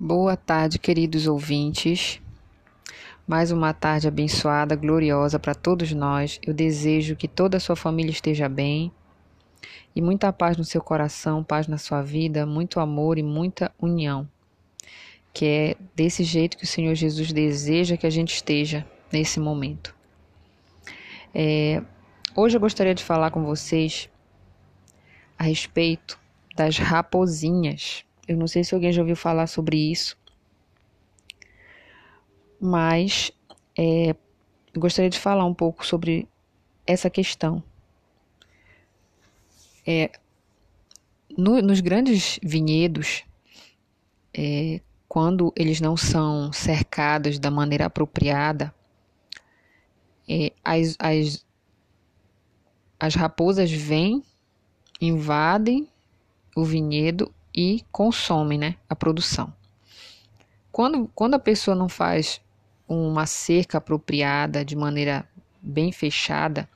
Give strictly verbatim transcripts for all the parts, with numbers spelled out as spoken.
Boa tarde, queridos ouvintes. Mais uma tarde abençoada, gloriosa para todos nós. Eu desejo que toda a sua família esteja bem e muita paz no seu coração, paz na sua vida, muito amor e muita união, que é desse jeito que o Senhor Jesus deseja que a gente esteja nesse momento. É, hoje eu gostaria de falar com vocês a respeito das raposinhas. Eu não sei se alguém já ouviu falar sobre isso, mas é, eu gostaria de falar um pouco sobre essa questão. É, no, nos grandes vinhedos, é, quando eles não são cercados da maneira apropriada, é, as, as, as raposas vêm, invadem o vinhedo e consomem, né, a produção. Quando, quando a pessoa não faz uma cerca apropriada, de maneira bem fechada,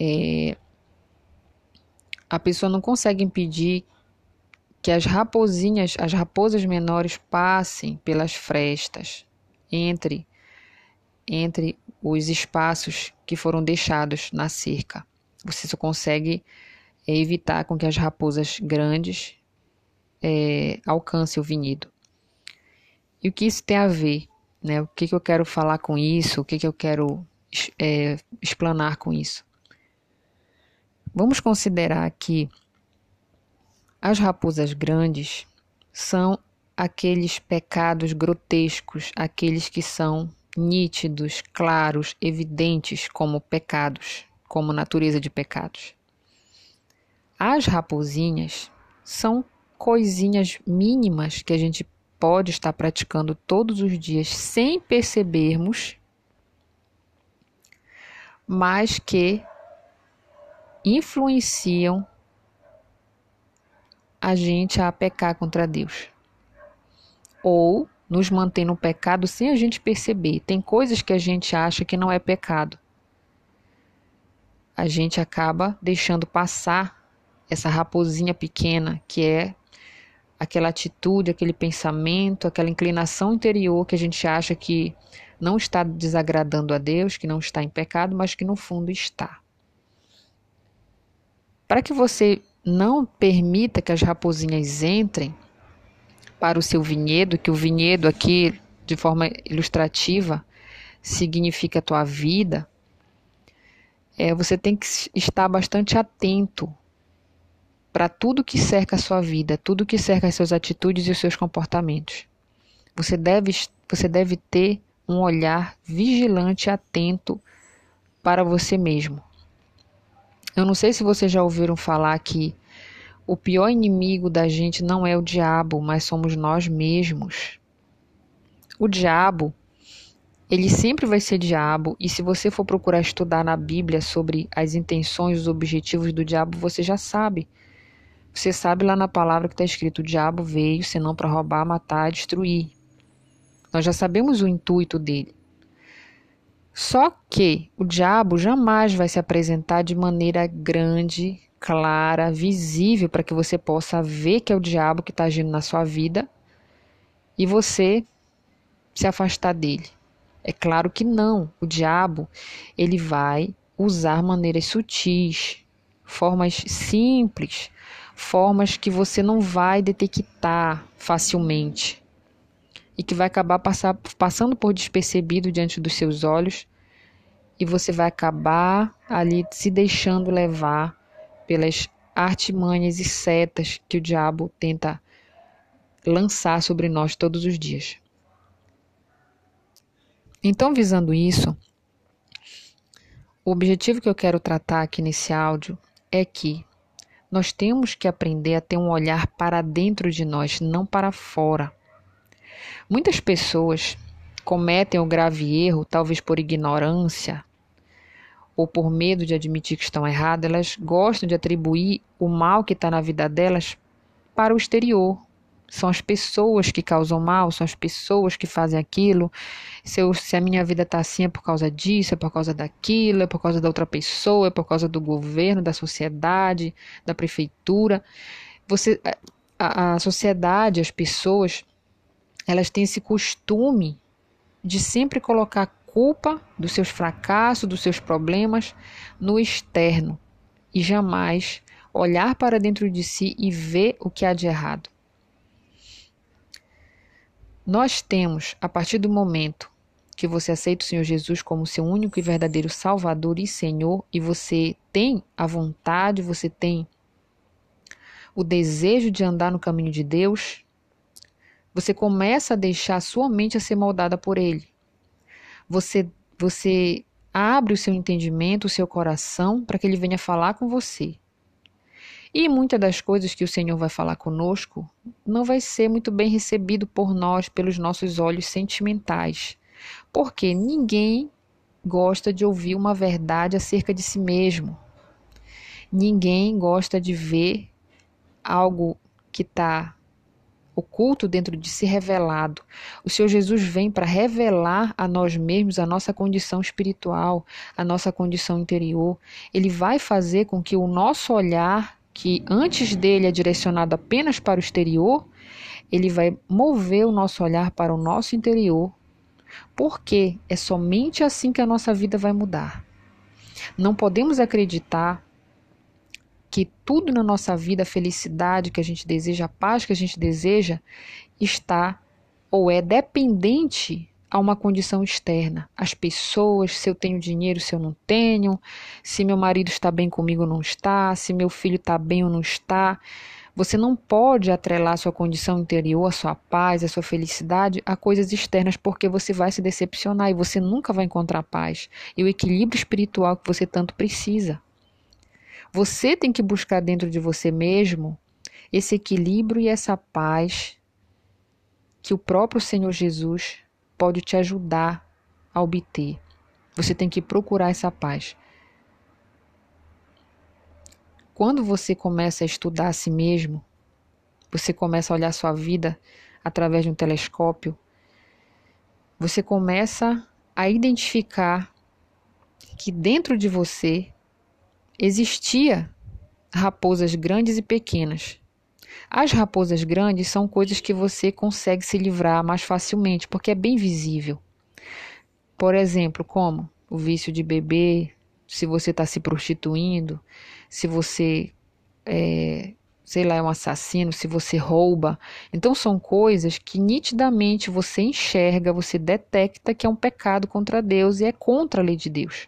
é, a pessoa não consegue impedir que as raposinhas, as raposas menores passem pelas frestas, entre, entre os espaços que foram deixados na cerca. Você só consegue evitar com que as raposas grandes É, alcance o vinhedo. E o que isso tem a ver, né? O que, que eu quero falar com isso? O que, que eu quero é, explanar com isso? Vamos considerar que as raposas grandes são aqueles pecados grotescos, aqueles que são nítidos, claros, evidentes como pecados, como natureza de pecados. As raposinhas são coisinhas mínimas que a gente pode estar praticando todos os dias sem percebermos, mas que influenciam a gente a pecar contra Deus, ou nos mantém no pecado sem a gente perceber. Tem coisas que a gente acha que não é pecado. A gente acaba deixando passar essa raposinha pequena, que é aquela atitude, aquele pensamento, aquela inclinação interior que a gente acha que não está desagradando a Deus, que não está em pecado, mas que no fundo está. Para que você não permita que as raposinhas entrem para o seu vinhedo, que o vinhedo aqui, de forma ilustrativa, significa a tua vida, é, você tem que estar bastante atento para tudo que cerca a sua vida, tudo que cerca as suas atitudes e os seus comportamentos. Você deve, você deve ter um olhar vigilante e atento para você mesmo. Eu não sei se vocês já ouviram falar que o pior inimigo da gente não é o diabo, mas somos nós mesmos. O diabo, ele sempre vai ser diabo, e se você for procurar estudar na Bíblia sobre as intenções, os objetivos do diabo, você já sabe. Você sabe lá na palavra que está escrito: o diabo veio, senão para roubar, matar, destruir. Nós já sabemos o intuito dele. Só que o diabo jamais vai se apresentar de maneira grande, clara, visível, para que você possa ver que é o diabo que está agindo na sua vida e você se afastar dele. É claro que não. O diabo, ele vai usar maneiras sutis, formas simples, formas que você não vai detectar facilmente e que vai acabar passar, passando por despercebido diante dos seus olhos, e você vai acabar ali se deixando levar pelas artimanhas e setas que o diabo tenta lançar sobre nós todos os dias. Então, visando isso, o objetivo que eu quero tratar aqui nesse áudio é que nós temos que aprender a ter um olhar para dentro de nós, não para fora. Muitas pessoas cometem o grave erro, talvez por ignorância ou por medo de admitir que estão erradas, elas gostam de atribuir o mal que está na vida delas para o exterior. São as pessoas que causam mal, são as pessoas que fazem aquilo. Se, eu, se a minha vida está assim é por causa disso, é por causa daquilo, é por causa da outra pessoa, é por causa do governo, da sociedade, da prefeitura. Você, a, a sociedade, as pessoas elas têm esse costume de sempre colocar culpa dos seus fracassos, dos seus problemas no externo e jamais olhar para dentro de si e ver o que há de errado. Nós temos, a partir do momento que você aceita o Senhor Jesus como seu único e verdadeiro Salvador e Senhor, e você tem a vontade, você tem o desejo de andar no caminho de Deus, você começa a deixar sua mente a ser moldada por Ele. Você, você abre o seu entendimento, o seu coração, para que Ele venha falar com você. E muitas das coisas que o Senhor vai falar conosco não vai ser muito bem recebido por nós, pelos nossos olhos sentimentais. Porque ninguém gosta de ouvir uma verdade acerca de si mesmo. Ninguém gosta de ver algo que está oculto dentro de si revelado. O Senhor Jesus vem para revelar a nós mesmos a nossa condição espiritual, a nossa condição interior. Ele vai fazer com que o nosso olhar, que antes dele é direcionado apenas para o exterior, ele vai mover o nosso olhar para o nosso interior. Porque é somente assim que a nossa vida vai mudar. Não podemos acreditar que tudo na nossa vida, a felicidade que a gente deseja, a paz que a gente deseja, está ou é dependente a uma condição externa. As pessoas, se eu tenho dinheiro, se eu não tenho, se meu marido está bem comigo ou não está, se meu filho está bem ou não está. Você não pode atrelar a sua condição interior, a sua paz, a sua felicidade a coisas externas, porque você vai se decepcionar e você nunca vai encontrar a paz e o equilíbrio espiritual que você tanto precisa. Você tem que buscar dentro de você mesmo esse equilíbrio e essa paz que o próprio Senhor Jesus pode te ajudar a obter. Você tem que procurar essa paz. Quando você começa a estudar a si mesmo, você começa a olhar sua vida através de um telescópio, você começa a identificar que dentro de você existia raposas grandes e pequenas. As raposas grandes são coisas que você consegue se livrar mais facilmente, porque é bem visível. Por exemplo, como o vício de beber, se você está se prostituindo, se você, é, sei lá, é um assassino, se você rouba. Então, são coisas que nitidamente você enxerga, você detecta que é um pecado contra Deus e é contra a lei de Deus.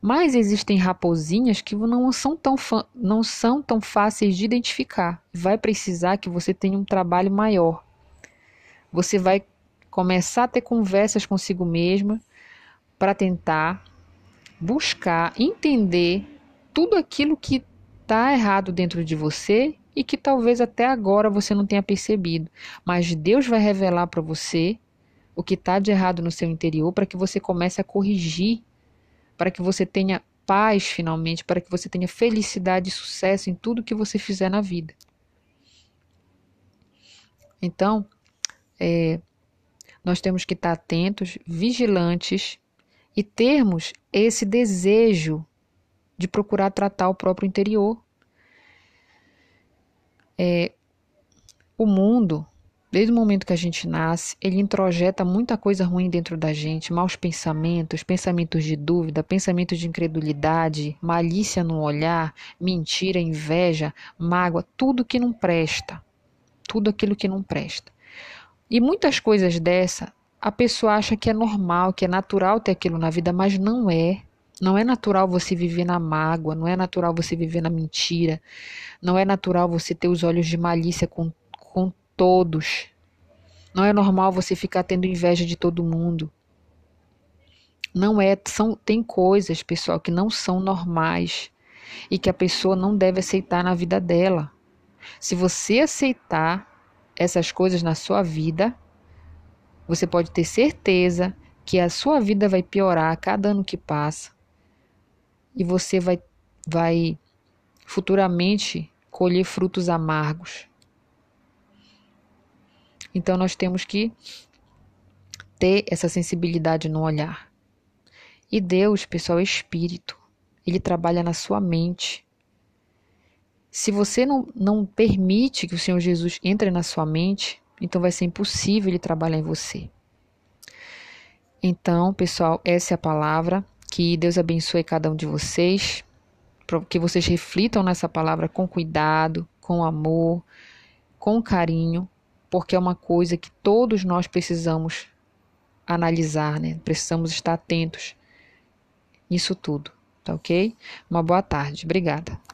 Mas existem raposinhas que não são tão, não são tão fáceis de identificar. Vai precisar que você tenha um trabalho maior. Você vai começar a ter conversas consigo mesma para tentar buscar entender tudo aquilo que está errado dentro de você e que talvez até agora você não tenha percebido. Mas Deus vai revelar para você o que está de errado no seu interior para que você comece a corrigir, para que você tenha paz finalmente, para que você tenha felicidade e sucesso em tudo que você fizer na vida. Então, é, nós temos que estar atentos, vigilantes, e termos esse desejo de procurar tratar o próprio interior. É, o mundo, desde o momento que a gente nasce, ele introjeta muita coisa ruim dentro da gente, maus pensamentos, pensamentos de dúvida, pensamentos de incredulidade, malícia no olhar, mentira, inveja, mágoa, tudo que não presta, tudo aquilo que não presta. E muitas coisas dessa, a pessoa acha que é normal, que é natural ter aquilo na vida, mas não é. Não é natural você viver na mágoa, não é natural você viver na mentira, não é natural você ter os olhos de malícia com, com todos. Não é normal você ficar tendo inveja de todo mundo. Não é, são, tem coisas, pessoal, que não são normais e que a pessoa não deve aceitar na vida dela. Se você aceitar essas coisas na sua vida, você pode ter certeza que a sua vida vai piorar a cada ano que passa e você vai, vai futuramente colher frutos amargos. Então, nós temos que ter essa sensibilidade no olhar. E Deus, pessoal, é espírito. Ele trabalha na sua mente. Se você não, não permite que o Senhor Jesus entre na sua mente, Então, vai ser impossível ele trabalhar em você. Então, pessoal, essa é a palavra. Que Deus abençoe cada um de vocês. Que vocês reflitam nessa palavra com cuidado, com amor, com carinho. Porque é uma coisa que todos nós precisamos analisar, né? Precisamos estar atentos nisso tudo, tá ok? Uma boa tarde. Obrigada.